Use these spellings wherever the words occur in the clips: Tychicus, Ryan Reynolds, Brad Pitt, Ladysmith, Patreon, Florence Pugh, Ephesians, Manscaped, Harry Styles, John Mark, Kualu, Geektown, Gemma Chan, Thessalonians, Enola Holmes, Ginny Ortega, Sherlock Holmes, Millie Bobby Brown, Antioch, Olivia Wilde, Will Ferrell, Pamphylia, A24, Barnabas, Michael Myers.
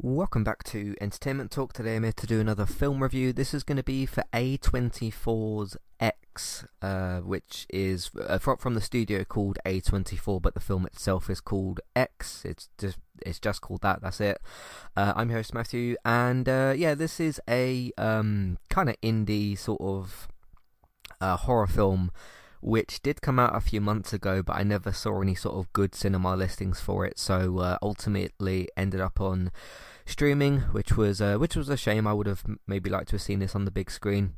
Welcome back to Entertainment Talk. Today I'm here to do another film review. This is going to be for A24's X, which is from the studio called A24, but the film itself is called X. It's just called that, that's it. I'm your host Matthew, and yeah, this is a kind of indie sort of horror film, which did come out a few months ago, but I never saw any sort of good cinema listings for it, so ultimately ended up on streaming, which was a shame. I would have maybe liked to have seen this on the big screen.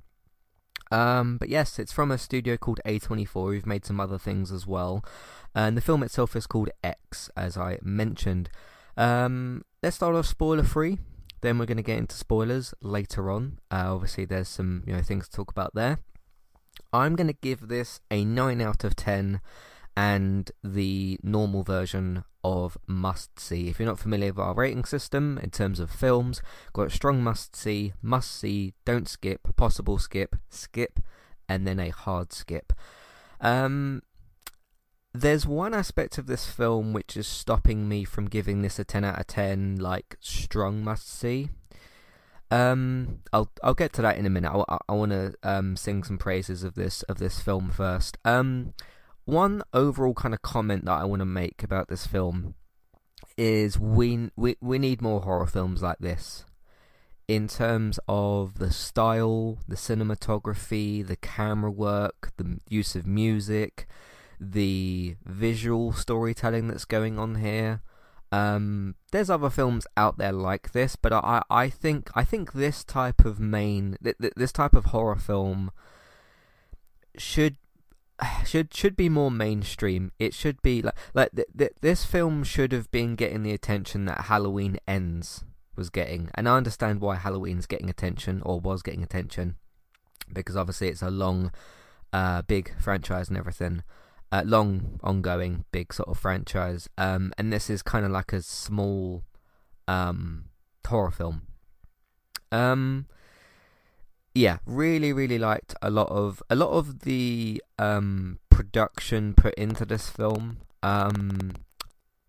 But yes, it's from a studio called A24, who've made some other things as well, and the film itself is called X, as I mentioned. Let's start off spoiler-free, then we're going to get into spoilers later on. Obviously, there's some things to talk about there. I'm going to give this a 9 out of 10 and the normal version of must-see. If you're not familiar with our rating system in terms of films, got strong must-see, don't skip, possible skip, skip, and then a hard skip. There's one aspect of this film which is stopping me from giving this a 10 out of 10, like strong must-see. I'll get to that in a minute. I want to sing some praises of this film first. One overall kind of comment that I want to make about this film is we need more horror films like this in terms of the style, the cinematography, the camera work, the use of music, the visual storytelling that's going on here. There's other films out there like this, but I think this type of this type of horror film should be more mainstream. It should be this film should have been getting the attention that Halloween Ends was getting, and I understand why Halloween's getting attention, or was getting attention, because obviously it's a long, big franchise and everything. Long, ongoing, big sort of franchise, and this is kind of like a small horror film. Yeah, really, really liked a lot of the production put into this film, and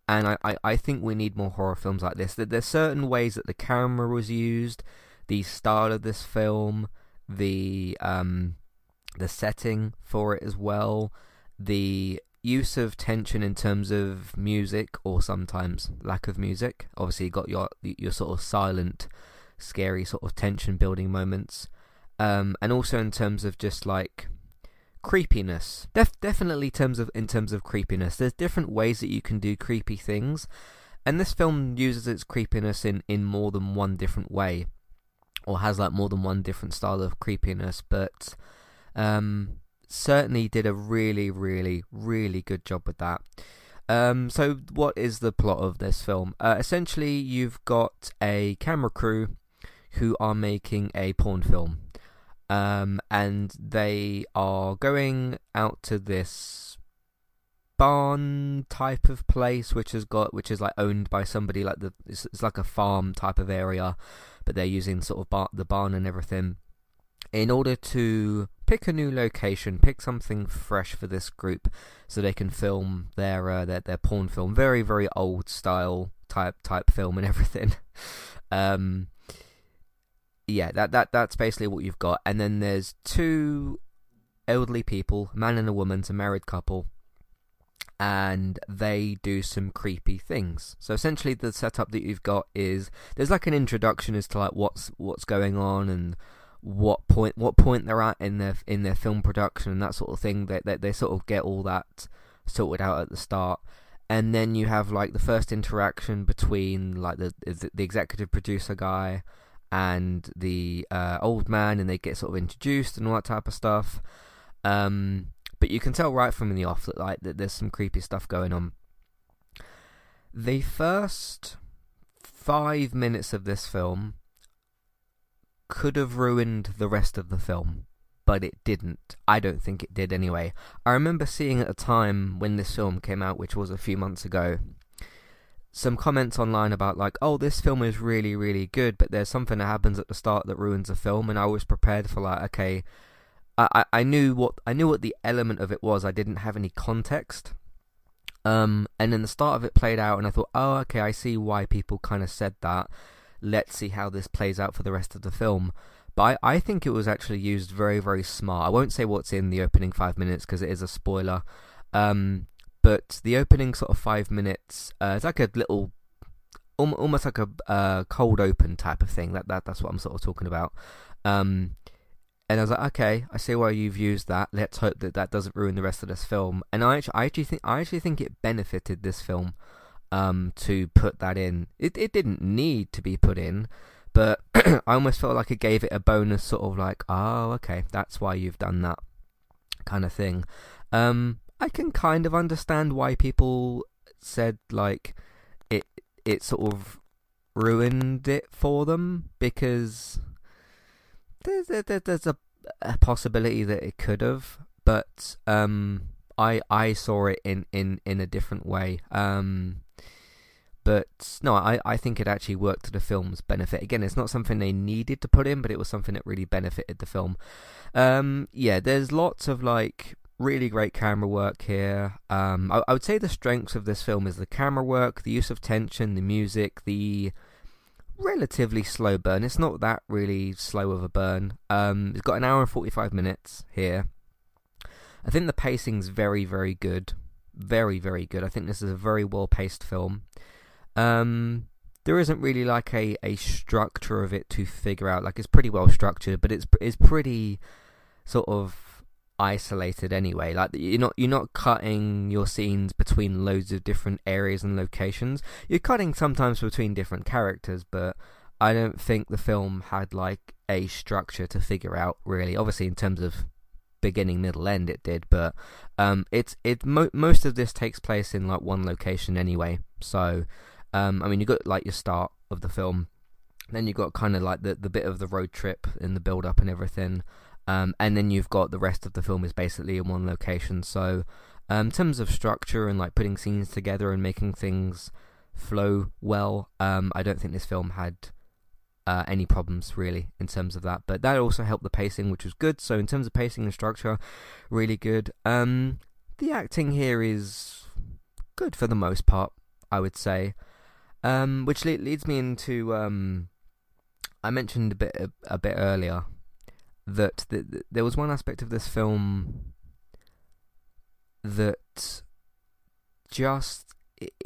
I think we need more horror films like this. There's certain ways that the camera was used, the style of this film, the setting for it as well. The use of tension in terms of music, or sometimes lack of music. Obviously, you got your sort of silent, scary sort of tension building moments, and also in terms of just like creepiness. Definitely in terms of creepiness. There's different ways that you can do creepy things, and this film uses its creepiness in more than one different way, or has like more than one different style of creepiness. But certainly did a really, really, really good job with that. So what is the plot of this film? Essentially, you've got a camera crew who are making a porn film. And they are going out to this barn type of place, which is like owned by somebody, like it's like a farm type of area, but they're using sort of the barn and everything, in order to pick a new location, pick something fresh for this group, so they can film their porn film, very, very old style type film and everything. Yeah, that's basically what you've got. And then there's two elderly people, man and a woman, it's a married couple, and they do some creepy things. So essentially, the setup that you've got is there's like an introduction as to like what's going on and what point they're at in their film production and that sort of thing. They sort of get all that sorted out at the start, and then you have like the first interaction between like the executive producer guy and the old man, and they get sort of introduced and all that type of stuff. But you can tell right from the off that like that there's some creepy stuff going on. The first 5 minutes of this film could have ruined the rest of the film, but it didn't. I don't think it did anyway. I remember seeing at the time when this film came out, which was a few months ago, some comments online about like, oh, this film is really, really good, but there's something that happens at the start that ruins the film, and I was prepared for like, okay, I knew what the element of it was. I didn't have any context. And then the start of it played out, and I thought, oh, okay, I see why people kind of said that. let's see how this plays out for the rest of the film. But I think it was actually used very, very smart. I won't say what's in the opening 5 minutes because it is a spoiler. But the opening sort of 5 minutes, it's like a little, almost like a cold open type of thing. That's what I'm sort of talking about. And I was like, okay, I see why you've used that. Let's hope that that doesn't ruin the rest of this film. And I actually think it benefited this film to put that in. It didn't need to be put in, but I almost felt like it gave it a bonus, sort of like, oh, okay, that's why you've done that kind of thing. I can kind of understand why people said like it sort of ruined it for them, because There's a possibility that it could have, but I saw it in a different way. But no, I think it actually worked to the film's benefit. Again, it's not something they needed to put in, but it was something that really benefited the film. Yeah, there's lots of like really great camera work here. I would say the strengths of this film is the camera work, the use of tension, the music, the relatively slow burn. It's not that really slow of a burn. It's got an hour and 45 minutes here. I think the pacing's very, very good. Very, very good. I think this is a very well-paced film. There isn't really like a structure of it to figure out. Like, it's pretty well structured, but it's pretty sort of isolated anyway. Like, you're not cutting your scenes between loads of different areas and locations. You're cutting sometimes between different characters, but I don't think the film had like a structure to figure out really. Obviously in terms of beginning, middle, end it did, but most of this takes place in like one location anyway. So I mean, you got like your start of the film, then you got kind of like the bit of the road trip and the build up and everything. And then you've got the rest of the film is basically in one location. So in terms of structure and like putting scenes together and making things flow well, I don't think this film had any problems really in terms of that. But that also helped the pacing, which was good. So in terms of pacing and structure, really good. The acting here is good for the most part, I would say. Which leads me into I mentioned a bit earlier that there was one aspect of this film that just,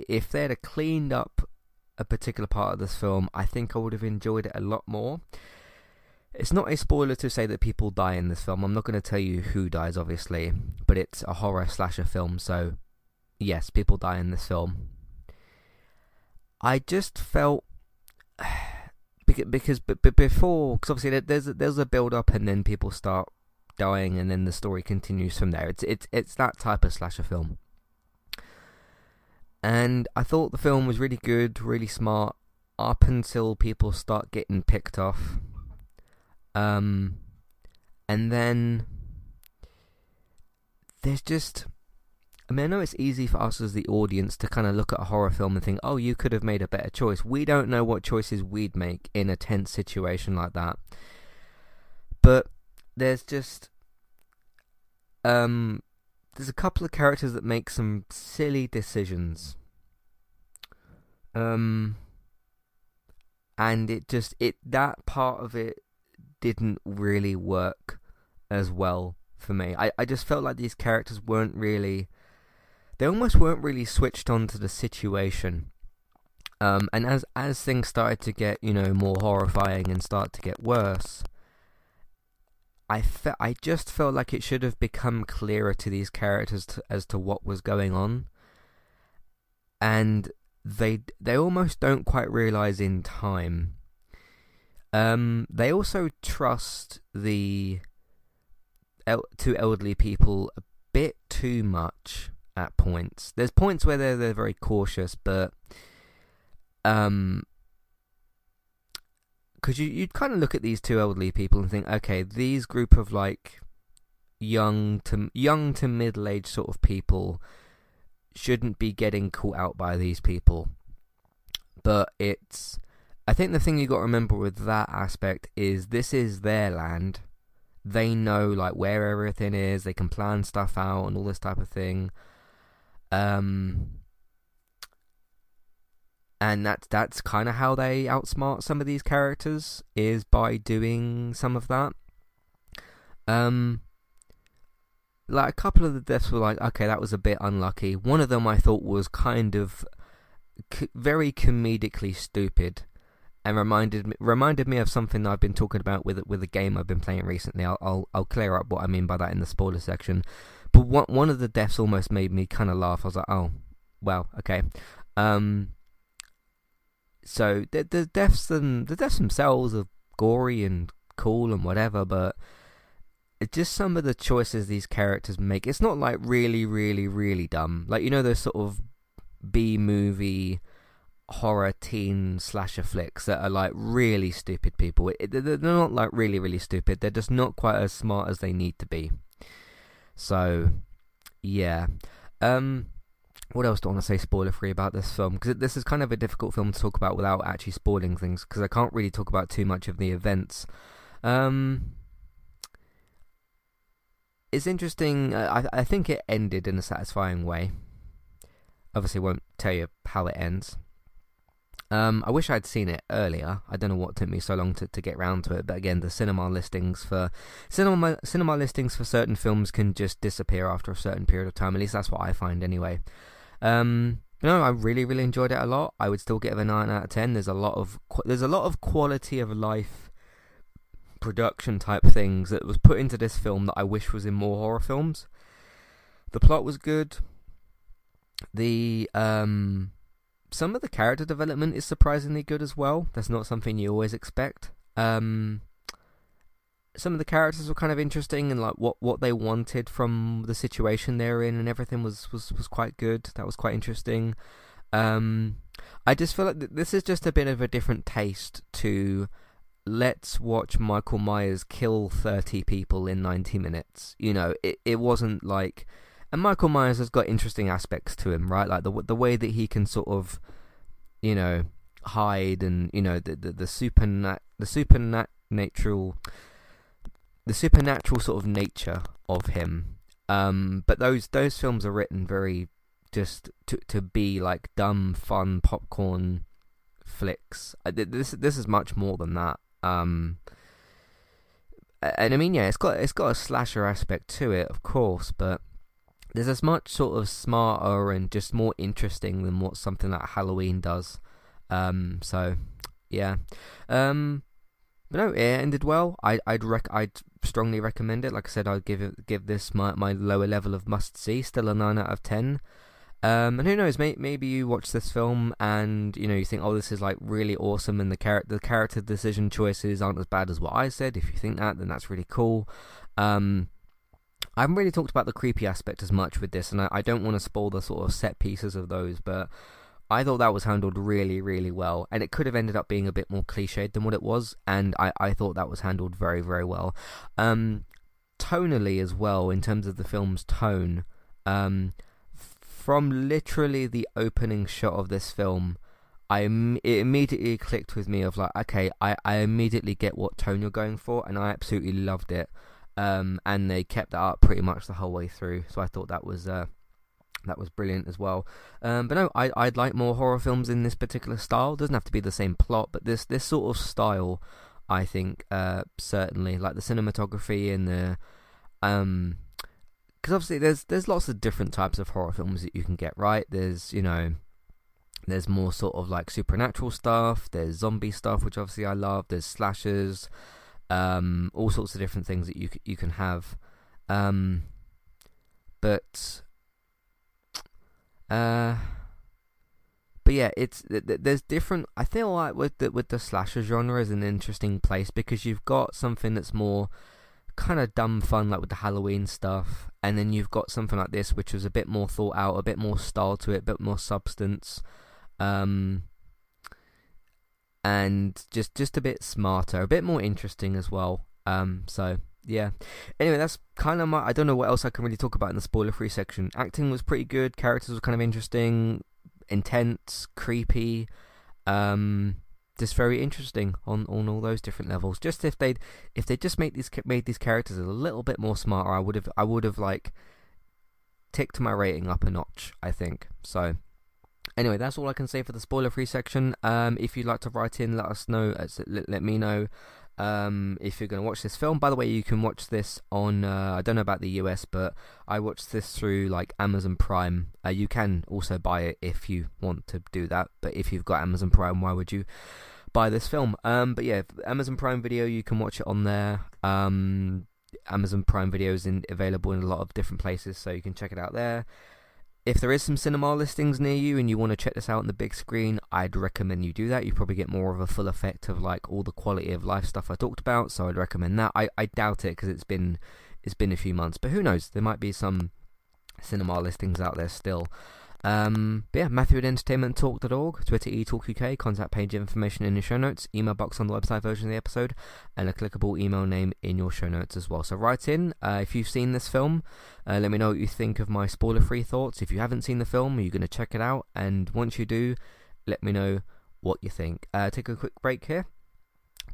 if they had cleaned up a particular part of this film, I think I would have enjoyed it a lot more. It's not a spoiler to say that people die in this film. I'm not going to tell you who dies, obviously, but it's a horror slasher film, so yes, people die in this film. I just felt... Because obviously there's a build up and then people start dying and then the story continues from there. It's that type of slasher film. And I thought the film was really good, really smart, up until people start getting picked off. And then there's just... I mean, I know it's easy for us as the audience to kind of look at a horror film and think, oh, you could have made a better choice. We don't know what choices we'd make in a tense situation like that. But there's just... there's a couple of characters that make some silly decisions. And it just... that part of it didn't really work as well for me. I just felt like these characters weren't really... They almost weren't really switched on to the situation. And as things started to get, more horrifying and start to get worse, I just felt like it should have become clearer to these characters as to what was going on. And they almost don't quite realise in time. They also trust the two elderly people a bit too much at points. There's points where they're very cautious, but because you'd kind of look at these two elderly people and think, okay, these group of like young to middle-aged sort of people shouldn't be getting caught out by these people. But I think the thing you got to remember with that aspect is this is their land. They know like where everything is. They can plan stuff out and all this type of thing. And that's kind of how they outsmart some of these characters, is by doing some of that. Like, a couple of the deaths were like, okay, that was a bit unlucky. One of them I thought was kind of very comedically stupid, and reminded me of something that I've been talking about with a game I've been playing recently. I'll clear up what I mean by that in the spoiler section. But one of the deaths almost made me kind of laugh. I was like, oh, well, okay. So the deaths themselves are gory and cool and whatever, but just some of the choices these characters make, it's not like really, really, really dumb. Like, you know, those sort of B-movie horror teen slasher flicks that are like really stupid people. They're not like really, really stupid. They're just not quite as smart as they need to be. So, yeah. What else do I want to say spoiler-free about this film? Because this is kind of a difficult film to talk about without actually spoiling things, because I can't really talk about too much of the events. It's interesting. I think it ended in a satisfying way. Obviously, won't tell you how it ends. I wish I'd seen it earlier. I don't know what took me so long to get round to it. But again, the cinema listings for certain films can just disappear after a certain period of time. At least that's what I find anyway. No, I really, really enjoyed it a lot. I would still give it a 9 out of 10. There's a lot of quality of life production type things that was put into this film that I wish was in more horror films. The plot was good. Some of the character development is surprisingly good as well. That's not something you always expect. Some of the characters were kind of interesting, and like what they wanted from the situation they're in, and everything was quite good. That was quite interesting. I just feel like this is just a bit of a different taste to let's watch Michael Myers kill 30 people in 90 minutes. You know, it wasn't like... And Michael Myers has got interesting aspects to him, right? Like the way that he can sort of, you know, hide, and you know the supernatural sort of nature of him. But those films are written very just to be like dumb, fun popcorn flicks. This is much more than that. And I mean, yeah, it's got a slasher aspect to it, of course, but there's as much sort of smarter and just more interesting than what something like Halloween does. So, yeah. But no, it ended well. I'd strongly recommend it. Like I said, I'd give this my lower level of must-see, still a 9 out of 10. And who knows, maybe you watch this film and, you know, you think, oh, this is, like, really awesome, and the character decision choices aren't as bad as what I said. If you think that, then that's really cool. I haven't really talked about the creepy aspect as much with this, and I don't want to spoil the sort of set pieces of those, but I thought that was handled really, really well, and it could have ended up being a bit more cliched than what it was, and I thought that was handled very, very well. Tonally as well, in terms of the film's tone, from literally the opening shot of this film, it immediately clicked with me of like, okay, I immediately get what tone you're going for, and I absolutely loved it. And they kept that up pretty much the whole way through, so I thought that was brilliant as well. But no, I'd like more horror films in this particular style. It doesn't have to be the same plot, but this sort of style, I think, certainly, like the cinematography and the, because obviously there's lots of different types of horror films that you can get, right? There's, you know, there's more sort of like supernatural stuff, there's zombie stuff, which obviously I love, there's slashers. All sorts of different things that you can have, but yeah, there's different. I feel like with the slasher genre is an interesting place, because you've got something that's more kind of dumb fun, like with the Halloween stuff, and then you've got something like this, which was a bit more thought out, a bit more style to it, a bit more substance. And just a bit smarter, a bit more interesting as well. So, yeah. Anyway, that's kind of I don't know what else I can really talk about in the spoiler-free section. Acting was pretty good. Characters were kind of interesting, intense, creepy. Just very interesting on all those different levels. Just if they just made these characters a little bit more smarter, I would have like ticked my rating up a notch, I think. So, Anyway, that's all I can say for the spoiler-free section. If you'd like to write in, let us know. Let me know if you're going to watch this film. By the way, you can watch this on, I don't know about the US, but I watched this through like Amazon Prime. You can also buy it if you want to do that, but if you've got Amazon Prime, why would you buy this film? But yeah, Amazon Prime Video, you can watch it on there. Amazon Prime Video is available in a lot of different places, so you can check it out there. If there is some cinema listings near you and you want to check this out on the big screen, I'd recommend you do that. You probably get more of a full effect of like all the quality of life stuff I talked about, so I'd recommend that. I doubt it because it's been a few months, but who knows? There might be some cinema listings out there still. But yeah, Matthew at entertainmenttalk.org, Twitter eTalkUK, contact page information in your show notes, email box on the website version of the episode, and a clickable email name in your show notes as well. So write in if you've seen this film. Let me know what you think of my spoiler-free thoughts. If you haven't seen the film, are you going to check it out? And once you do, let me know what you think. Take a quick break here,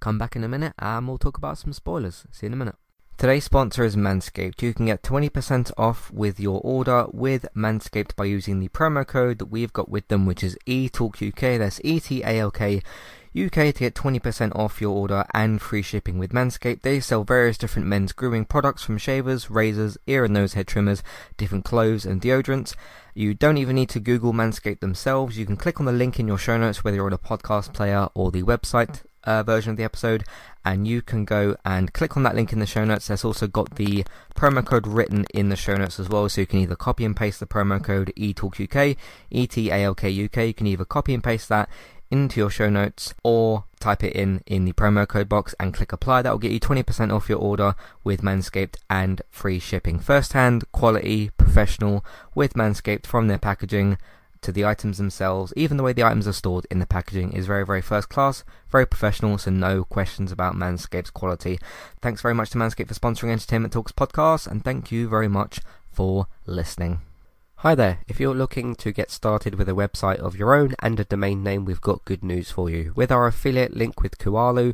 come back in a minute, and we'll talk about some spoilers. See you in a minute. Today's sponsor is Manscaped. You can get 20% off with your order with Manscaped by using the promo code that we've got with them, which is eTalkUK. That's E-T-A-L-K UK, to get 20% off your order and free shipping with Manscaped. They sell various different men's grooming products, from shavers, razors, ear and nose hair trimmers, different clothes and deodorants. You don't even need to Google Manscaped themselves. You can click on the link in your show notes, whether you're on a podcast player or the website version of the episode, and you can go and click on that link in the show notes. That's also got the promo code written in the show notes as well, so you can either copy and paste the promo code eTalkUK, E-T-A-L-K-U-K. You can either copy and paste that into your show notes or type it in the promo code box and click apply. That will get you 20% off your order with Manscaped and free shipping. First-hand, quality, professional with Manscaped, from their packaging to the items themselves. Even the way the items are stored in the packaging is very, very first class, very professional, so no questions about Manscaped's quality. Thanks very much to Manscaped for sponsoring Entertainment Talks podcast, and thank you very much for listening. Hi there, if you're looking to get started with a website of your own and a domain name, we've got good news for you. With our affiliate link with Kualu,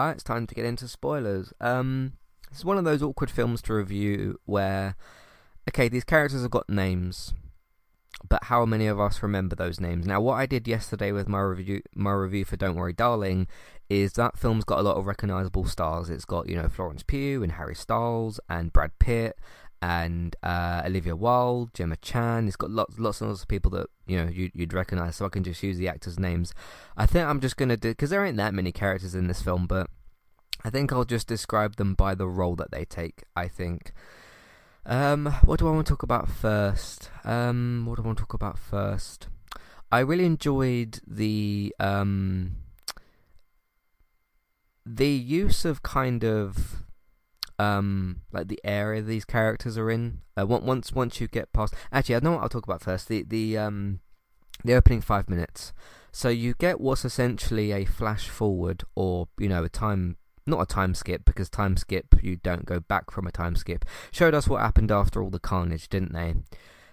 Alright, it's time to get into spoilers. It's one of those awkward films to review where, okay, these characters have got names, but how many of us remember those names? Now, what I did yesterday with my review for Don't Worry Darling is that film's got a lot of recognisable stars. It's got, Florence Pugh and Harry Styles and Brad Pitt and Olivia Wilde, Gemma Chan. It's got lots and lots of people that you'd recognise, so I can just use the actors' names. I think I'm just going to do, because there ain't that many characters in this film, but I think I'll just describe them by the role that they take, I think. What do I want to talk about first? I really enjoyed the use of kind of like the area these characters are in. Once you get past, actually, I know what I'll talk about first. The opening 5 minutes. So you get what's essentially a flash forward, or, you know, a time, not a time skip, because time skip, you don't go back from a time skip. Showed us what happened after all the carnage, didn't they?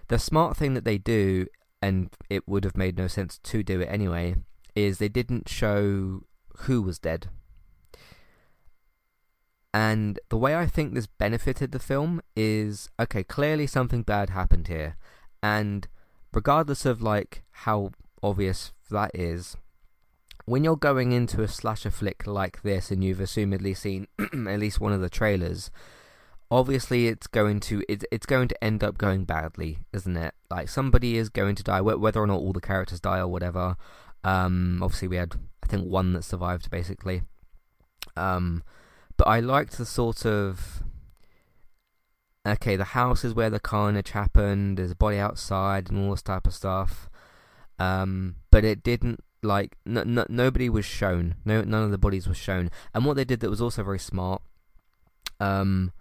The smart thing that they do, and it would have made no sense to do it anyway, is they didn't show who was dead. And the way I think this benefited the film is, okay, clearly something bad happened here. And regardless of, like, how obvious that is, when you're going into a slasher flick like this and you've assumedly seen at least one of the trailers, obviously it's going to end up going badly, isn't it? Like, somebody is going to die, whether or not all the characters die or whatever. Obviously we had, I think, one that survived, basically. But I liked the sort of, okay, the house is where the carnage happened, there's a body outside and all this type of stuff. But it didn't, like, nobody was shown. None of the bodies were shown. And what they did that was also very smart, I can't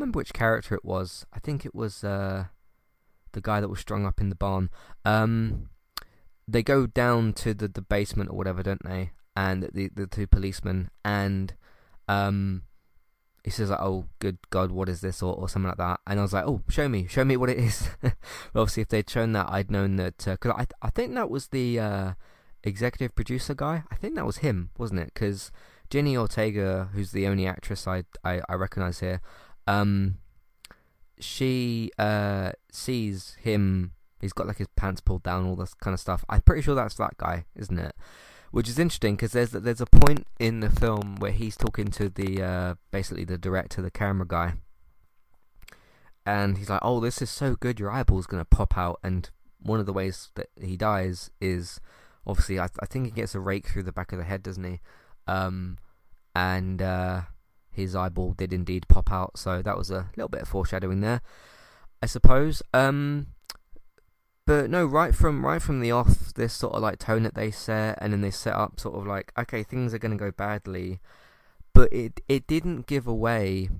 remember which character it was. I think it was the guy that was strung up in the barn. They go down to the basement or whatever, don't they? And the two policemen, and he says, like, oh, good God, what is this? Or something like that. And I was like, oh, show me what it is. But obviously, if they'd shown that, I'd known that, because I think that was the executive producer guy. I think that was him, wasn't it? Because Ginny Ortega, who's the only actress I recognise here, she sees him. He's got, like, his pants pulled down, all this kind of stuff. I'm pretty sure that's that guy, isn't it? Which is interesting, because there's a point in the film where he's talking to the basically the director, the camera guy, and he's like, "Oh, this is so good, your eyeball's gonna pop out." And one of the ways that he dies is, obviously, I think he gets a rake through the back of the head, doesn't he? And his eyeball did indeed pop out, so that was a little bit of foreshadowing there, I suppose. But no, right from the off, this sort of, like, tone that they set, and then they set up sort of like, okay, things are going to go badly, but it didn't give away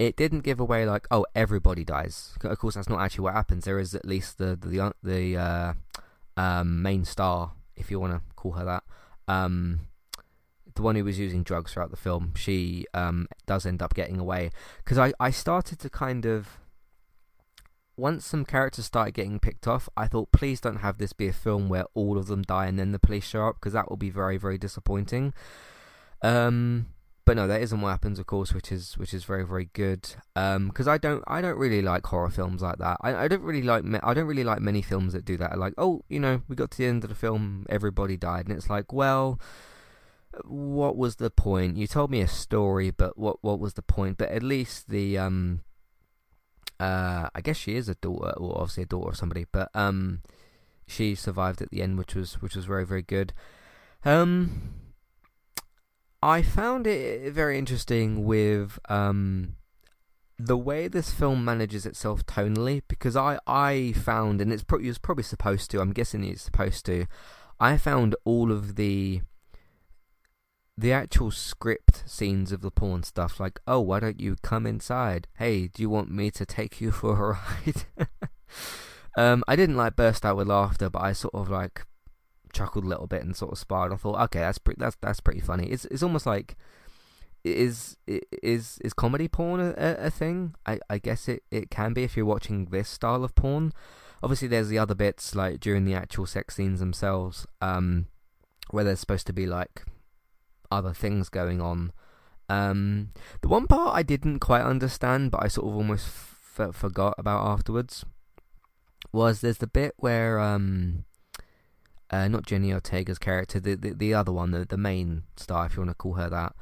like, oh, everybody dies. Of course, that's not actually what happens. There is at least the main star, if you want to call her that, the one who was using drugs throughout the film, she does end up getting away. Because I started to kind of, once some characters started getting picked off, I thought, please don't have this be a film where all of them die and then the police show up, because that will be very, very disappointing. But no, that isn't what happens, of course, which is very, very good. Because I don't really like horror films like that. I don't really like many films that do that. Like, oh, you know, we got to the end of the film, everybody died, and it's like, well, what was the point? You told me a story, but what was the point? But at least the I guess she is a daughter, or obviously a daughter of somebody, but she survived at the end, which was very, very good. I found it very interesting with the way this film manages itself tonally, because I found, and it was probably supposed to, I'm guessing it's supposed to, I found all of the actual script scenes of the porn stuff, like, oh, why don't you come inside? Hey, do you want me to take you for a ride? I didn't, like, burst out with laughter, but I sort of, like, chuckled a little bit and sort of sparred. I thought, okay, that's pretty funny. It's almost like, is comedy porn a thing? I guess it can be if you're watching this style of porn. Obviously, there's the other bits, like, during the actual sex scenes themselves, where there's supposed to be, like, other things going on. The one part I didn't quite understand, but I sort of almost forgot about afterwards, was there's the bit where not Jenny Ortega's character, the other one, the main star, if you want to call her that,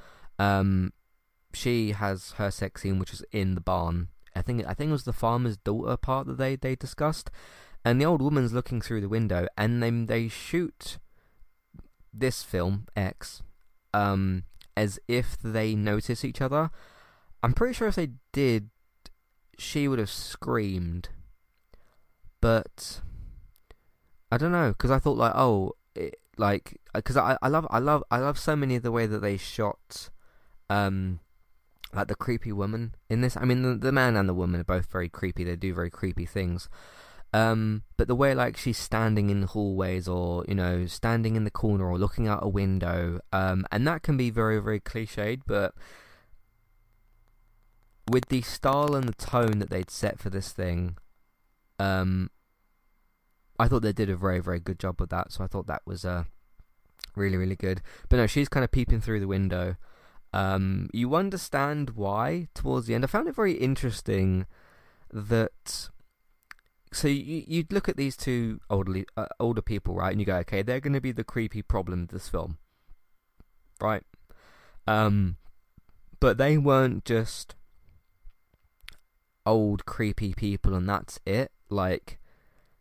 she has her sex scene, which is in the barn. I think it was the farmer's daughter part that they discussed, and the old woman's looking through the window, and then they shoot this film X as if they notice each other. I'm pretty sure if they did, she would have screamed, but I don't know, because I thought, like, oh, because I love so many of the way that they shot, like, the creepy woman in this. I mean, the man and the woman are both very creepy. They do very creepy things, But the way, like, she's standing in the hallways or, you know, standing in the corner or looking out a window, and that can be very, very cliched, but with the style and the tone that they'd set for this thing, I thought they did a very, very good job with that, so I thought that was really, really good. But no, she's kind of peeping through the window. You understand why towards the end. I found it very interesting that... So you'd look at these two older people, right? And you go, okay, they're going to be the creepy problem of this film, right? But they weren't just old creepy people and that's it. Like,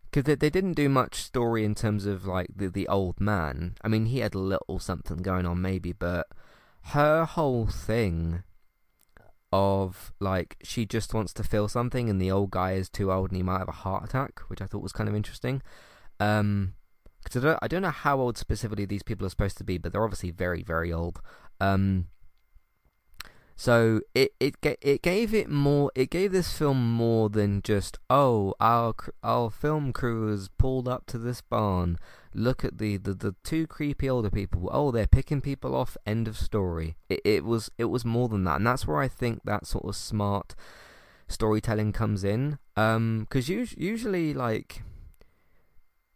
because they didn't do much story in terms of, like, the old man. I mean, he had a little something going on maybe, but her whole thing... of, like, she just wants to feel something and the old guy is too old and he might have a heart attack, which I thought was kind of interesting. Because I don't know how old specifically these people are supposed to be, but they're obviously very, very old. So it gave this film more than just, oh, our film crew is pulled up to this barn, look at the two creepy older people, oh, they're picking people off, end of story. It was more than that, and that's where I think that sort of smart storytelling comes in, because usually, like,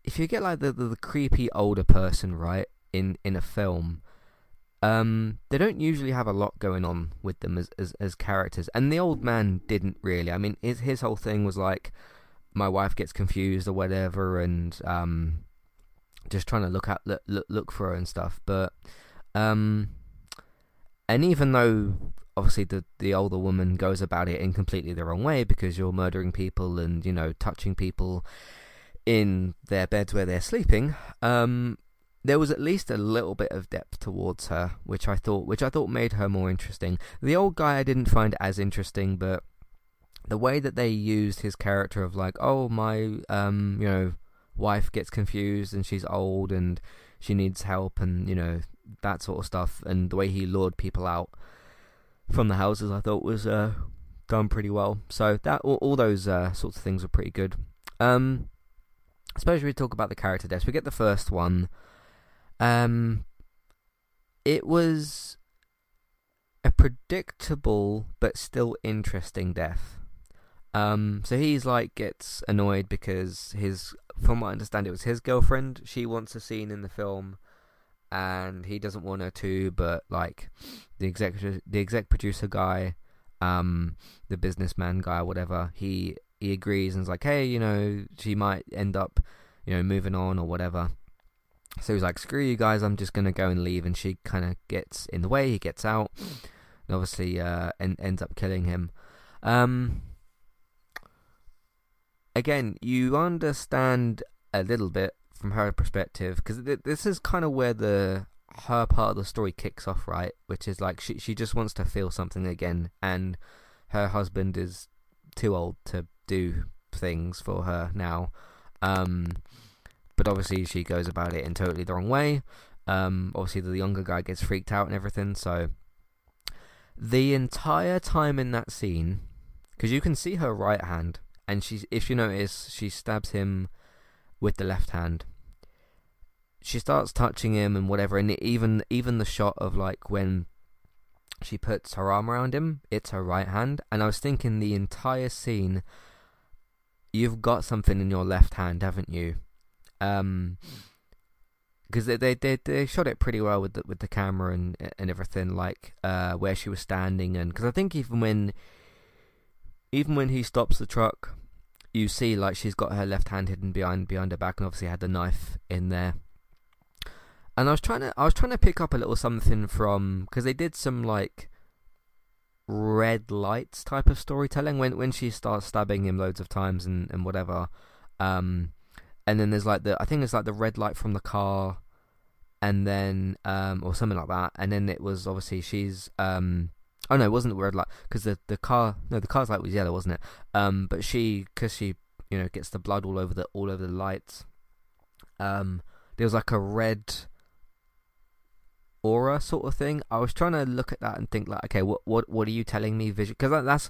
if you get, like, the creepy older person, right, in a film, they don't usually have a lot going on with them as characters, and the old man didn't really. I mean, his whole thing was like, my wife gets confused or whatever, and just trying to look for her and stuff. But and even though obviously the older woman goes about it in completely the wrong way, because you're murdering people and, you know, touching people in their beds where they're sleeping, there was at least a little bit of depth towards her, which I thought made her more interesting. The old guy I didn't find as interesting, but the way that they used his character of, like, oh, my, you know, wife gets confused and she's old and she needs help and, you know, that sort of stuff, and the way he lured people out from the houses, I thought was done pretty well. So that all those sorts of things were pretty good. I suppose we talk about the character deaths. We get the first one. It was a predictable but still interesting death. So he's, like, gets annoyed because from what I understand, it was his girlfriend. She wants a scene in the film, and he doesn't want her to. But, like, the exec producer guy, the businessman guy, whatever, he agrees and is like, hey, you know, she might end up, you know, moving on or whatever. So he's like, screw you guys, I'm just going to go and leave. And she kind of gets in the way, he gets out, and obviously ends up killing him. Again, you understand a little bit from her perspective, because this is kind of where her part of the story kicks off, right? Which is, like, she just wants to feel something again, and her husband is too old to do things for her now. But obviously she goes about it in totally the wrong way. Obviously the younger guy gets freaked out and everything. So the entire time in that scene, because you can see her right hand, and if you notice, she stabs him with the left hand. She starts touching him and whatever, and even the shot of, like, when she puts her arm around him, it's her right hand. And I was thinking the entire scene, you've got something in your left hand, haven't you? Because they shot it pretty well with the camera and everything, like, where she was standing, and because I think even when he stops the truck, you see, like, she's got her left hand hidden behind her back, and obviously had the knife in there. And I was trying to pick up a little something from, because they did some, like, red lights type of storytelling when she starts stabbing him loads of times and whatever. And then there's, like, I think it's, like, the red light from the car, and then, or something like that, and then it was, obviously, she's, oh, no, it wasn't the red light, because the car's light was yellow, wasn't it? But because she, you know, gets the blood all over the lights, there was, like, a red aura sort of thing. I was trying to look at that and think, like, okay, what are you telling me visually, because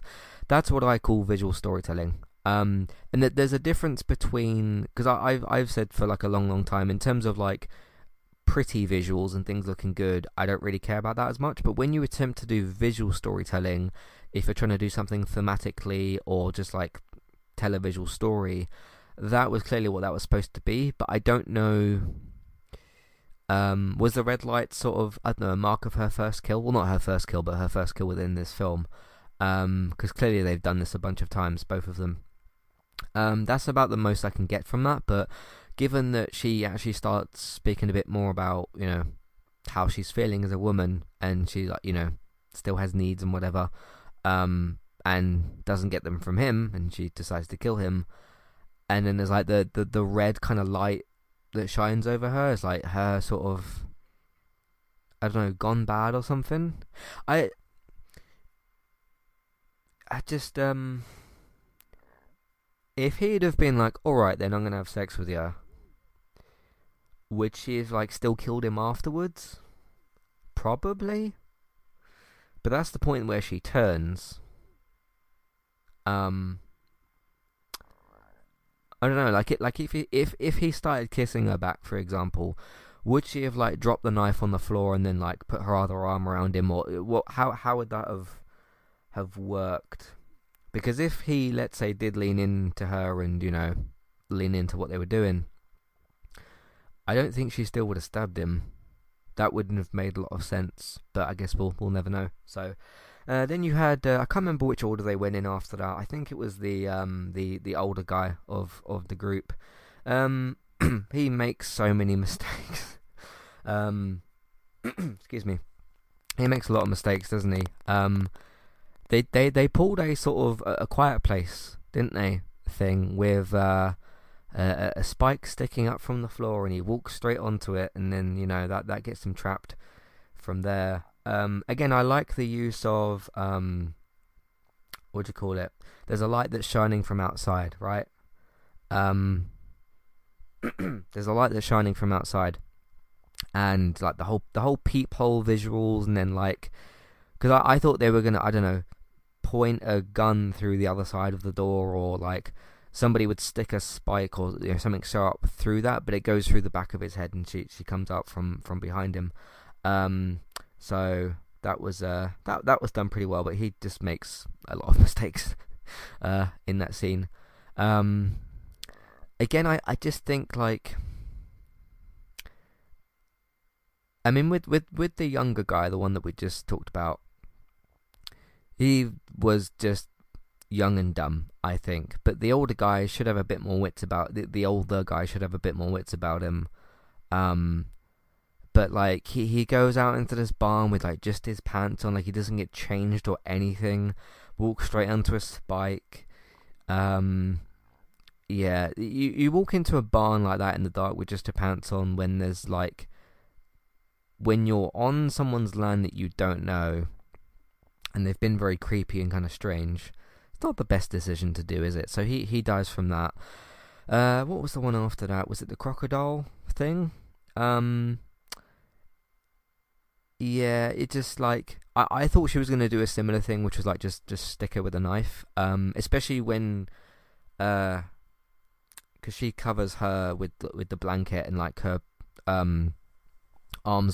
that's what I call visual storytelling. And that there's a difference between, because I've said for like a long time, in terms of like pretty visuals and things looking good, I don't really care about that as much. But when you attempt to do visual storytelling, if you're trying to do something thematically or just like tell a visual story, that was clearly what that was supposed to be. But I don't know, was the red light sort of, I don't know, a mark of her first kill? Well, not her first kill, but her first kill within this film, because clearly they've done this a bunch of times, both of them. That's about the most I can get from that, but given that she actually starts speaking a bit more about, you know, how she's feeling as a woman, and she, like, you know, still has needs and whatever, and doesn't get them from him, and she decides to kill him, and then there's like the red kind of light that shines over her. It's like her sort of, I don't know, gone bad or something. I just, if he'd have been like, alright then, I'm going to have sex with you, would she have, like, still killed him afterwards? Probably. But that's the point where she turns. I don't know, if he started kissing her back, for example, would she have, like, dropped the knife on the floor and then, like, put her other arm around him, or what? How would that have worked? Because if he, let's say, did lean into her and, you know, lean into what they were doing, I don't think she still would have stabbed him. That wouldn't have made a lot of sense, but I guess we'll never know. So, then you had, I can't remember which order they went in after that. I think it was the older guy of the group. He makes so many mistakes. Excuse me. He makes a lot of mistakes, doesn't he? They pulled a sort of a Quiet Place, didn't they, thing with a spike sticking up from the floor, and he walks straight onto it, and then, you know, that gets him trapped from there. Again, I like the use of, there's a light that's shining from outside, right? There's a light that's shining from outside, and like the whole peephole visuals, and then like, because I thought they were gonna, I don't know, point a gun through the other side of the door, or like somebody would stick a spike or, you know, something sharp through that, but it goes through the back of his head, and she comes out from behind him. So that was that was done pretty well, but he just makes a lot of mistakes in that scene. Again, I just think, like, I mean, with the younger guy, the one that we just talked about, he was just young and dumb, I think. But the older guy should have a bit more wits about the older guy should have a bit more wits about him. But like he goes out into this barn with like just his pants on, like he doesn't get changed or anything. Walks straight onto a spike. Yeah, you walk into a barn like that in the dark with just your pants on when there's like, when you're on someone's land that you don't know, and they've been very creepy and kind of strange. It's not the best decision to do, is it? So he dies from that. What was the one after that? Was it the crocodile thing? Yeah, it just like, I thought she was going to do a similar thing, which was like just stick her with a knife. Especially when, because she covers her with the blanket, and like her arms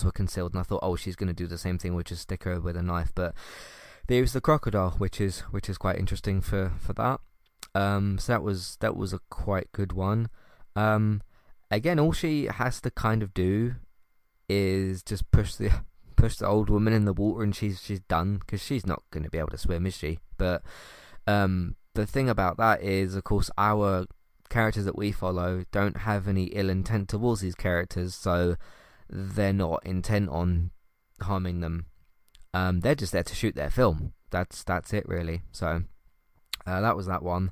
were concealed, and I thought, oh, she's going to do the same thing, which is stick her with a knife. But there was the crocodile, which is quite interesting for that. So that was a quite good one. Again, all she has to kind of do is just push the old woman in the water, and she's done, because she's not going to be able to swim, is she? But the thing about that is, of course, our characters that we follow don't have any ill intent towards these characters, so they're not intent on harming them. They're just there to shoot their film. That's it, really. So that was that one.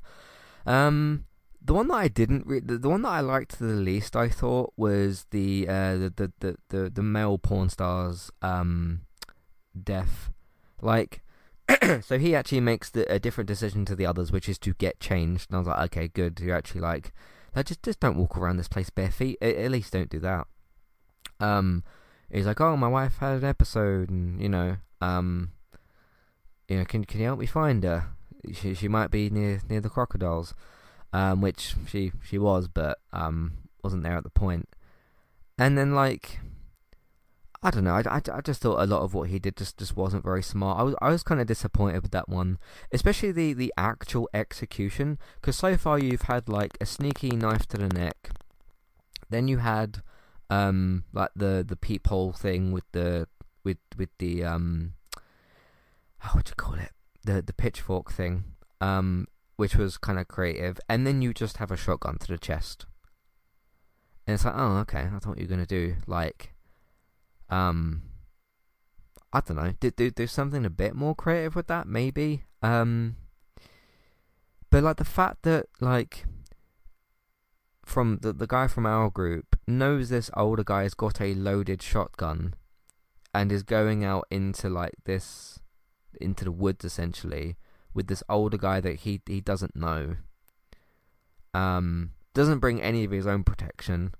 The one that I didn't the one that I liked the least, I thought, was the male porn star's death. Like, so he actually makes a different decision to the others, which is to get changed. And I was like, okay, good. You're actually like just don't walk around this place bare feet. At least don't do that. He's like, oh, my wife had an episode, and you know, can you help me find her? she might be near the crocodiles, which she was, but wasn't there at the point. And then, like, I don't know, I just thought a lot of what he did just wasn't very smart. I was kind of disappointed with that one, especially the actual execution, because so far you've had, like, a sneaky knife to the neck, then you had, like, the peephole thing with the what do you call it, the pitchfork thing, which was kind of creative, and then you just have a shotgun to the chest. And it's like, oh, okay, I thought you were going to do, like, I don't know, do something a bit more creative with that, maybe, but, like, the fact that, like, from the guy from our group knows this older guy's got a loaded shotgun and is going out into, like, this, into the woods, essentially, with this older guy that he doesn't know, doesn't bring any of his own protection,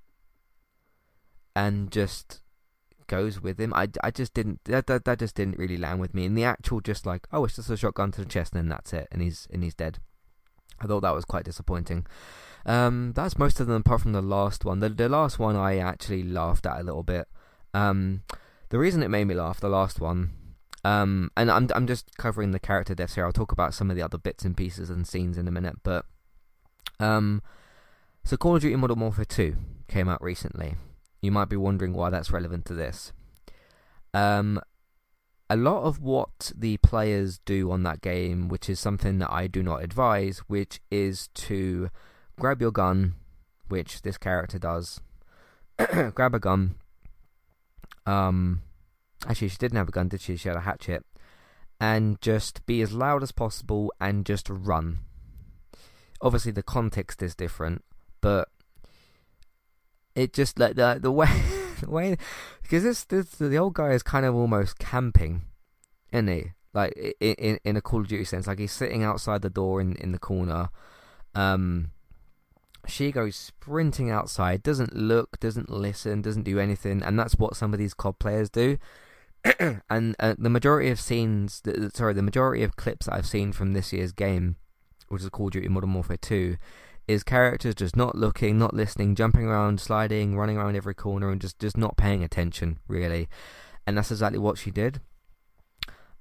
and just goes with him. I just didn't, that just didn't really land with me. And the actual just, like, oh, it's just a shotgun to the chest and then that's it, and he's dead. I thought that was quite disappointing. That's most of them apart from the last one. The last one I actually laughed at a little bit. The reason it made me laugh, the last one, and I'm just covering the character deaths here. I'll talk about some of the other bits and pieces and scenes in a minute, but so Call of Duty Modern Warfare 2 came out recently. You might be wondering why that's relevant to this. A lot of what the players do on that game, which is something that I do not advise, which is to grab your gun, which this character does. Grab a gun. Actually, she didn't have a gun, did she? She had a hatchet. And just be as loud as possible and just run. Obviously, the context is different, but it just, like, the way, because the old guy is kind of almost camping, isn't he? Like, in a Call of Duty sense, like, he's sitting outside the door in the corner. She goes sprinting outside, doesn't look, doesn't listen, doesn't do anything, and that's what some of these COD players do. And the majority of clips that I've seen from this year's game, which is Call of Duty Modern Warfare 2, is characters just not looking, not listening, jumping around, sliding, running around every corner, and just not paying attention, really. And that's exactly what she did.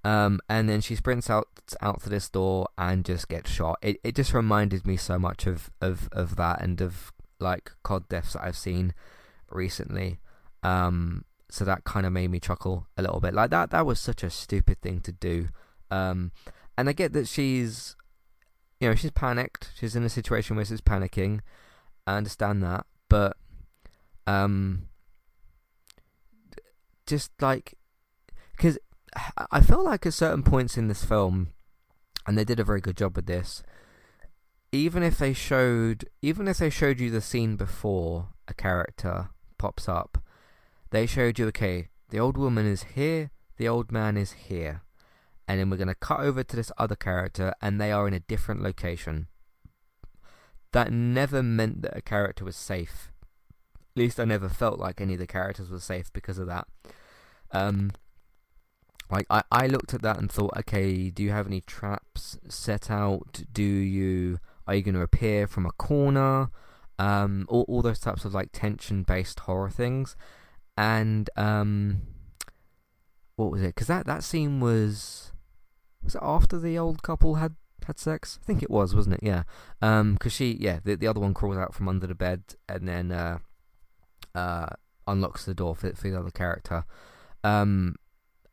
And then she sprints out to this door and just gets shot. It just reminded me so much of that, and of, like, COD deaths that I've seen recently. So that kind of made me chuckle a little bit. Like, that was such a stupid thing to do. And I get that she's, you know, she's panicked. She's in a situation where she's panicking. I understand that, but just, like, because I feel like at certain points in this film, and they did a very good job with this, even if they showed you the scene before a character pops up, they showed you, okay, the old woman is here, the old man is here. And then we're going to cut over to this other character, and they are in a different location. That never meant that a character was safe. At least I never felt like any of the characters were safe because of that. Like, I looked at that and thought, okay, do you have any traps set out? Are you going to appear from a corner? All those types of, like, tension-based horror things. And, what was it? Because that scene was it after the old couple had sex? I think it was, wasn't it? Yeah. Because the other one crawls out from under the bed and then unlocks the door for the other character. And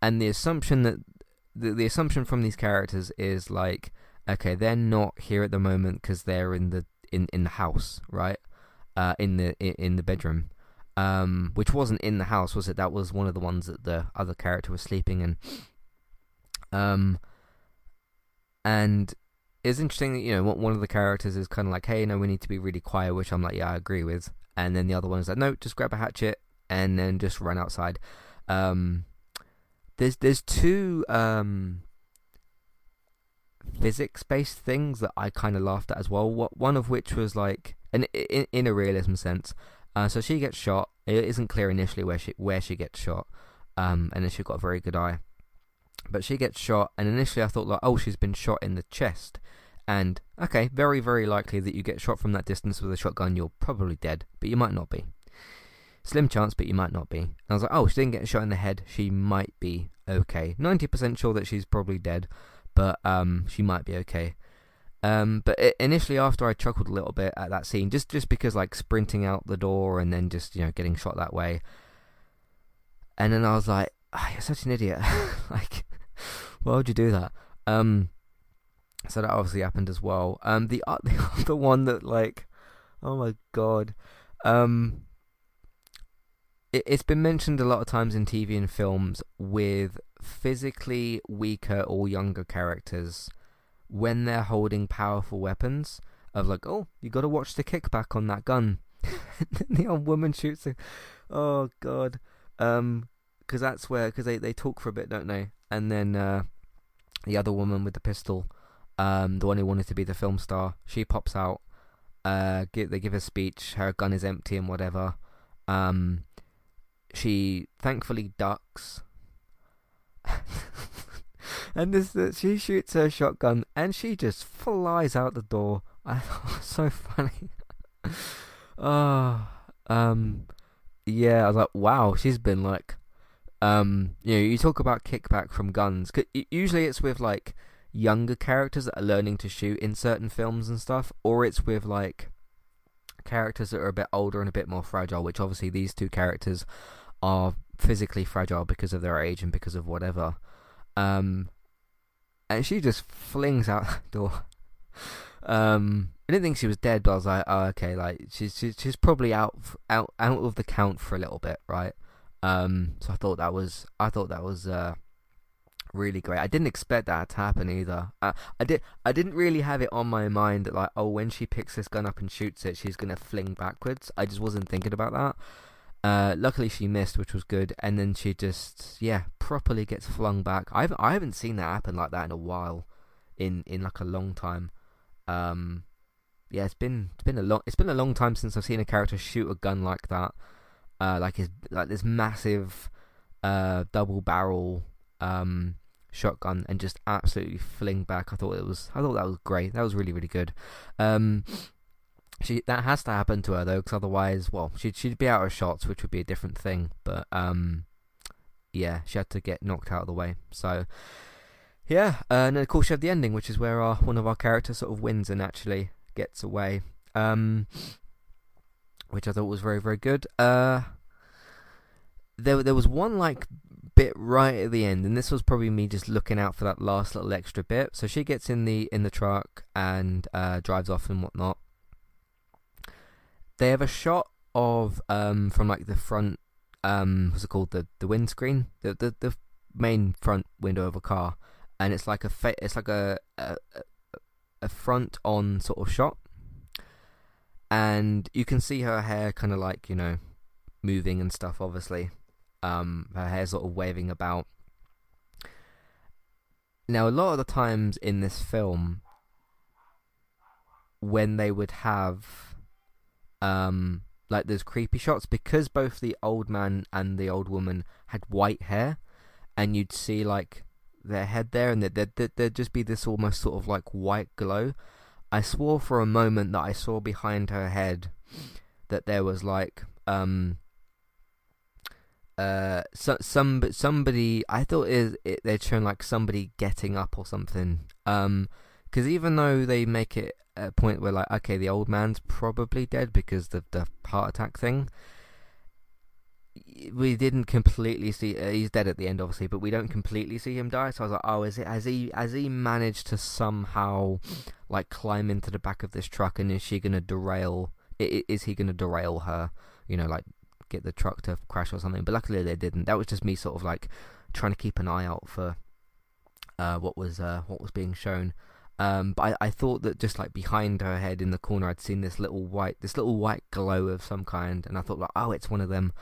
the assumption from these characters is, like, okay, they're not here at the moment because they're in the house, right? In the bedroom. Which wasn't in the house, was it? That was one of the ones that the other character was sleeping in. And it's interesting that, you know, one of the characters is kind of like, hey, no, we need to be really quiet, which I'm like, yeah, I agree with. And then the other one is like, no, just grab a hatchet and then just run outside. There's two physics-based things that I kind of laughed at as well. One of which was, like, and in a realism sense, so she gets shot. It isn't clear initially where she gets shot, and then she's got a very good eye. But she gets shot, and initially I thought, like, oh, she's been shot in the chest. And, okay, very, very likely that you get shot from that distance with a shotgun, you're probably dead, but you might not be. Slim chance, but you might not be. And I was like, oh, she didn't get shot in the head, she might be okay. 90% sure that she's probably dead, but she might be okay. But initially after I chuckled a little bit at that scene, just because, like, sprinting out the door and then just, you know, getting shot that way. And then I was like, oh, you're such an idiot. Like, why would you do that? So that obviously happened as well. The other one that, like, oh my god. It's been mentioned a lot of times in TV and films with physically weaker or younger characters when they're holding powerful weapons of, like, oh, you got to watch the kickback on that gun. The old woman shoots her. Oh god. Because that's where, because they talk for a bit, don't they? And then the other woman with the pistol, the one who wanted to be the film star, she pops out. They give a speech. Her gun is empty and whatever. She thankfully ducks, and she shoots her shotgun, and she just flies out the door. I thought it was so funny. Yeah, I was like, wow, she's been, like, you know, you talk about kickback from guns. Usually it's with, like, younger characters that are learning to shoot in certain films and stuff, or it's with, like, characters that are a bit older and a bit more fragile, which obviously these two characters are physically fragile because of their age and because of whatever. And she just flings out the door. I didn't think she was dead, but I was like, oh, okay, like, she's probably out of the count for a little bit, right? So I thought that was really great. I didn't expect that to happen either. I didn't really have it on my mind that, like, oh, when she picks this gun up and shoots it, she's gonna fling backwards. I just wasn't thinking about that. Luckily she missed, which was good, and then she just, yeah, properly gets flung back. I haven't seen that happen like that in a while, in like a long time. Yeah, it's been a long time since I've seen a character shoot a gun like that, like this massive double barrel shotgun, and just absolutely fling back. I thought that was great. That was really, really good. That has to happen to her though, because otherwise, well, she'd be out of shots, which would be a different thing. But yeah, she had to get knocked out of the way. So. Yeah, and of course you have the ending, which is where one of our characters sort of wins and actually gets away, which I thought was very, very good. There was one, like, bit right at the end, and this was probably me just looking out for that last little extra bit. So she gets in the truck and drives off and whatnot. They have a shot of from, like, the front, what's it called, the windscreen, the main front window of a car. And it's like a front-on sort of shot, and you can see her hair kind of, like, you know, moving and stuff. Obviously, her hair sort of waving about. Now, a lot of the times in this film, when they would have, like, those creepy shots, because both the old man and the old woman had white hair, and you'd see, like, their head there, and there'd just be this almost sort of, like, white glow. I swore for a moment that I saw behind her head that there was, like, somebody. I thought they'd shown, like, somebody getting up or something. Because even though they make it a point where, like, okay, the old man's probably dead because the heart attack thing. We didn't completely see... he's dead at the end, obviously, but we don't completely see him die. So I was like, oh, has he managed to somehow, like, climb into the back of this truck, and is she going to derail... Is he going to derail her? You know, like, get the truck to crash or something. But luckily they didn't. That was just me sort of, like, trying to keep an eye out for what was being shown. But I thought that just, like, behind her head in the corner, I'd seen this little white glow of some kind, and I thought, like, oh, it's one of them.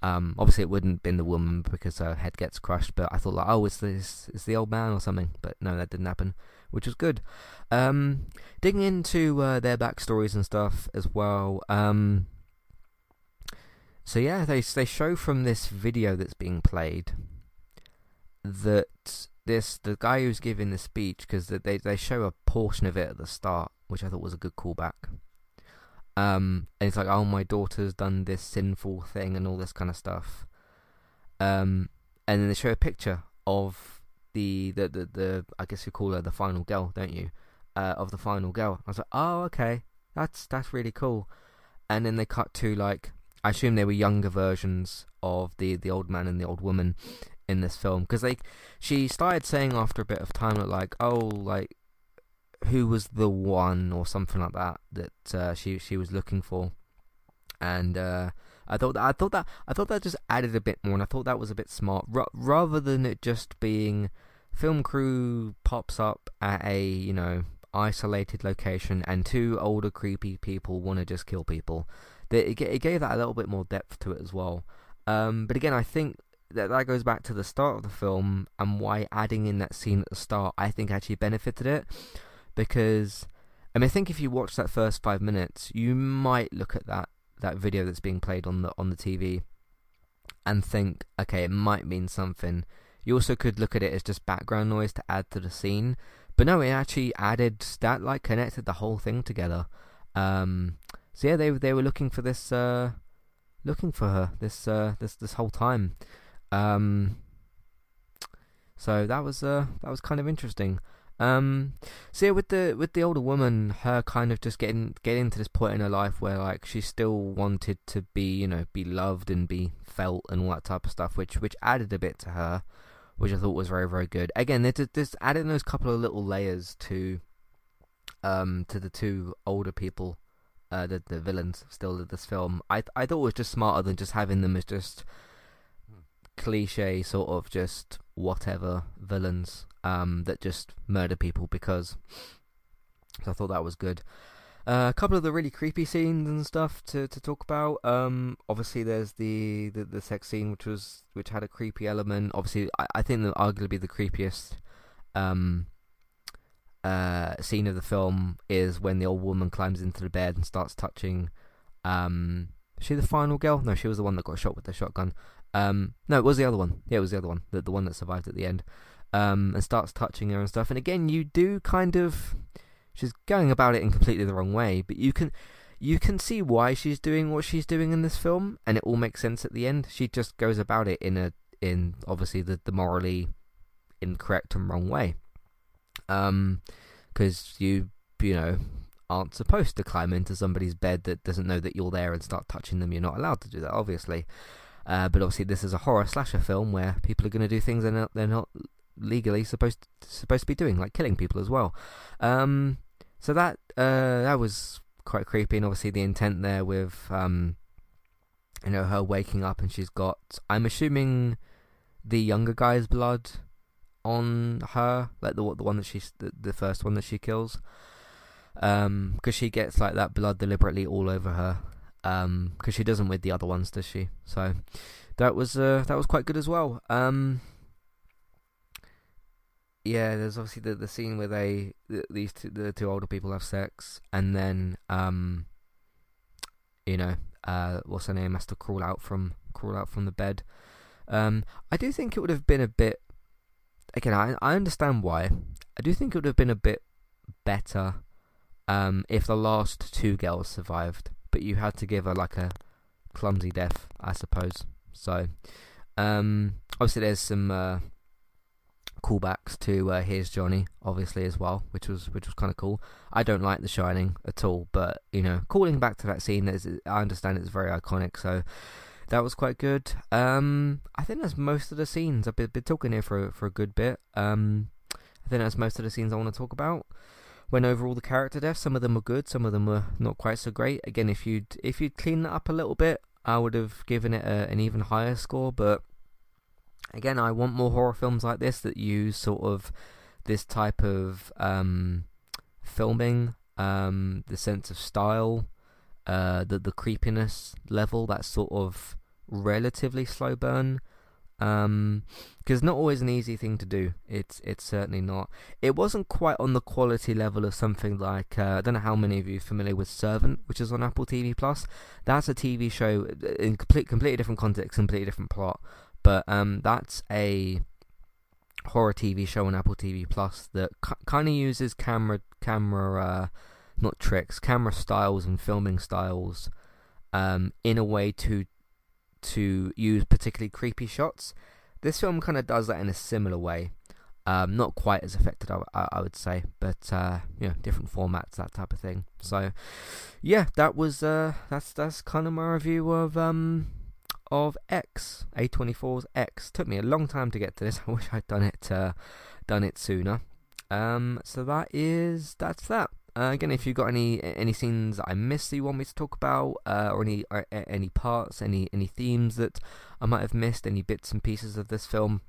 Obviously it wouldn't have been the woman because her head gets crushed, but I thought, like, oh, it's the old man or something. But no, that didn't happen, which was good. Digging into their backstories and stuff as well. So yeah, they show from this video that's being played that this, the guy who's giving the speech, because they show a portion of it at the start, which I thought was a good callback. And it's like, oh, my daughter's done this sinful thing and all this kind of stuff. And then they show a picture of the I guess you call her the final girl, don't you? Of the final girl. I was like, oh, okay, that's really cool. And then they cut to, like, I assume they were younger versions of the old man and the old woman in this film, because she started saying after a bit of time, like, oh, like, who was the one or something like that she was looking for, and I thought that just added a bit more, and I thought that was a bit smart, rather than it just being film crew pops up at a, you know, isolated location and two older creepy people want to just kill people. It gave that a little bit more depth to it as well. But again, I think that goes back to the start of the film and why adding in that scene at the start, I think, actually benefited it. Because, I mean, I think if you watch that first 5 minutes, you might look at that video that's being played on the TV and think, okay, it might mean something. You also could look at it as just background noise to add to the scene, but no, it actually added that, like, connected the whole thing together. So yeah, they were looking for this, looking for her this whole time. So that was kind of interesting. So yeah, with the older woman, her kind of just getting to this point in her life where, like, she still wanted to be, you know, be loved and be felt and all that type of stuff, which added a bit to her, which I thought was very, very good. Again, this adding those couple of little layers to the two older people, the villains still of this film, I thought it was just smarter than just having them as just cliche sort of just whatever villains that just murder people because. So I thought that was good. A couple of the really creepy scenes and stuff to talk about. Obviously there's the sex scene which had a creepy element. Obviously I think that arguably the creepiest scene of the film is when the old woman climbs into the bed and starts touching. Was she the final girl? No, she was the one that got shot with the shotgun. No, it was the other one. Yeah, it was the other one. The one that survived at the end. And starts touching her and stuff. And again, you do kind of... She's going about it in completely the wrong way. But you can see why she's doing what she's doing in this film. And it all makes sense at the end. She just goes about it in obviously, the morally incorrect and wrong way. Because you know... aren't supposed to climb into somebody's bed that doesn't know that you're there and start touching them. You're not allowed to do that, obviously. But obviously this is a horror slasher film where people are going to do things they're not legally supposed to be doing, like killing people as well. So that was quite creepy, and obviously the intent there with you know, her waking up and she's got, I'm assuming, the younger guy's blood on her, like the one that she's the first one that she kills. Because she gets, like, that blood deliberately all over her, because she doesn't with the other ones, does she? So that was quite good as well. Yeah, there's obviously the scene where the two older people have sex, and then you know, what's her name has to crawl out from the bed. I do think it would have been a bit, again, I understand why. I do think it would have been a bit better if the last two girls survived, but you had to give her, like, a clumsy death, I suppose. So, obviously there's some callbacks to Here's Johnny, obviously, as well, which was kind of cool. I don't like The Shining at all, but, you know, calling back to that scene, I understand it's very iconic, so that was quite good. I think that's most of the scenes. I've been talking here for a good bit. I think that's most of the scenes I want to talk about. Went over all the character deaths. Some of them were good, some of them were not quite so great. Again, if you'd cleaned that up a little bit, I would have given it an even higher score. But again, I want more horror films like this that use sort of this type of filming, the sense of style, the creepiness level, that sort of relatively slow burn. Because not always an easy thing to do. It's certainly not. It wasn't quite on the quality level of something like, I don't know how many of you are familiar with Servant, which is on Apple TV Plus. That's a TV show in completely different context, completely different plot. But that's a horror TV show on Apple TV Plus that kind of uses camera styles and filming styles in a way to use particularly creepy shots. This film kind of does that in a similar way, not quite as affected, I would say, but different formats, that type of thing. So yeah, that was that's kind of my review of X, A24's X. Took me a long time to get to this. I wish I'd done it sooner. So that's that. Again, if you've got any scenes that I missed that you want me to talk about, or any parts, any themes that I might have missed, any bits and pieces of this film,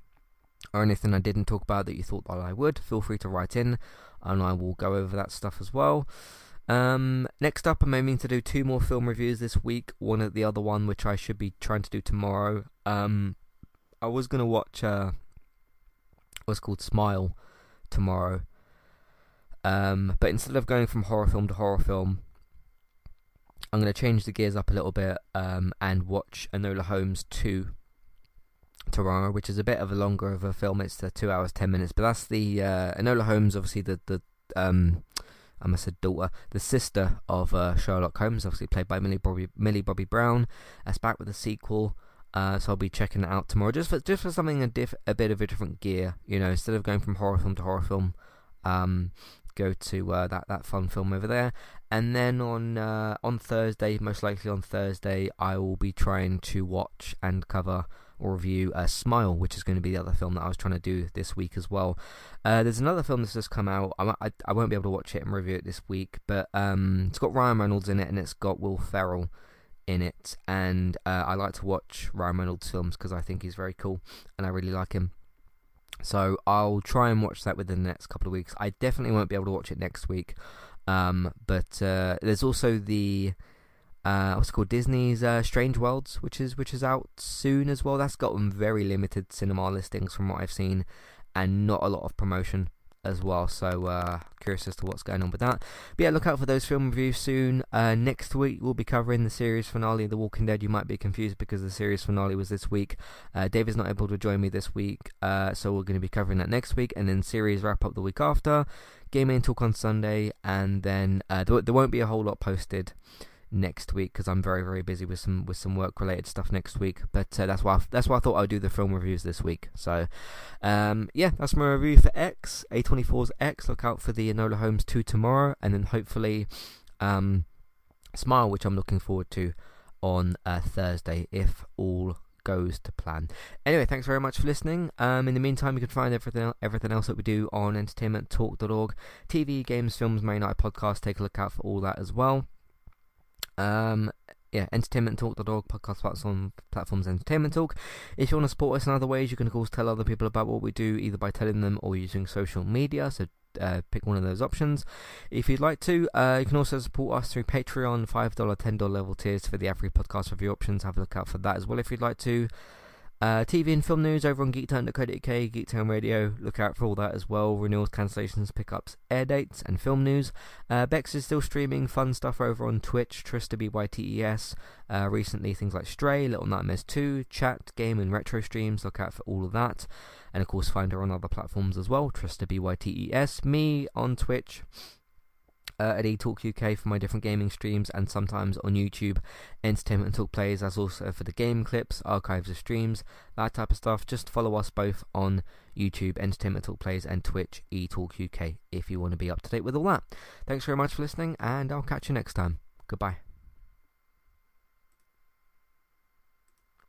or anything I didn't talk about that you thought that I would, feel free to write in, and I will go over that stuff as well. Next up, I'm aiming to do 2 more film reviews this week, one at the other one, which I should be trying to do tomorrow. I was going to watch what's called Smile tomorrow, but instead of going from horror film to horror film, I'm going to change the gears up a little bit and watch Enola Holmes 2 tomorrow, which is a bit of a longer of a film. It's 2 hours 10 minutes, but that's the Enola Holmes, obviously the sister of Sherlock Holmes, obviously played by Millie Bobby Brown. That's back with a sequel, so I'll be checking it out tomorrow, just for something a bit of a different gear. Instead of going from horror film to horror film, go to that fun film over there. And then on Thursday, I will be trying to watch and cover or review Smile, which is going to be the other film that I was trying to do this week as well. There's another film that's just come out. I won't be able to watch it and review it this week, but it's got Ryan Reynolds in it, and it's got Will Ferrell in it, and I like to watch Ryan Reynolds films because I think he's very cool and I really like him. So I'll try and watch that within the next couple of weeks. I definitely won't be able to watch it next week, but there's also the Disney's Strange Worlds, which is out soon as well. That's gotten very limited cinema listings from what I've seen, and not a lot of promotion as well, so curious as to what's going on with that. But yeah, look out for those film reviews soon. Next week we'll be covering the series finale of The Walking Dead. You might be confused because the series finale was this week. David's not able to join me this week, so we're going to be covering that next week, and then series wrap up the week after, gaming talk on Sunday, and then there won't be a whole lot posted next week because I'm very, very busy with some work related stuff next week, but that's why I thought I'd do the film reviews this week. So that's my review for X, A24's X. Look out for the Enola Holmes 2 tomorrow, and then hopefully Smile, which I'm looking forward to, on Thursday, if all goes to plan. Anyway, thanks very much for listening. In the meantime, you can find everything else that we do on entertainmenttalk.org, TV, games, films, main night podcast. Take a look out for all that as well. Entertainmenttalk.org, podcast on platforms Entertainment Talk. If you want to support us in other ways, you can of course tell other people about what we do, either by telling them or using social media, so pick one of those options. If you'd like to, you can also support us through Patreon, $5, $10 level tiers for the every podcast review options. Have a look out for that as well if you'd like to. TV and film news over on geektown.co.uk, Geektown Radio, look out for all that as well. Renewals, cancellations, pickups, air dates, and film news. Bex is still streaming fun stuff over on Twitch, Trista BYTES. Recently, things like Stray, Little Nightmares 2, Chat, Game, and Retro streams. Look out for all of that. And of course, find her on other platforms as well, Trista BYTES. Me on Twitch, at eTalk UK for my different gaming streams, and sometimes on YouTube, Entertainment Talk Plays. That's also for the game clips, archives of streams, that type of stuff. Just follow us both on YouTube, Entertainment Talk Plays, and Twitch, eTalk UK, if you want to be up to date with all that. Thanks very much for listening, and I'll catch you next time. Goodbye.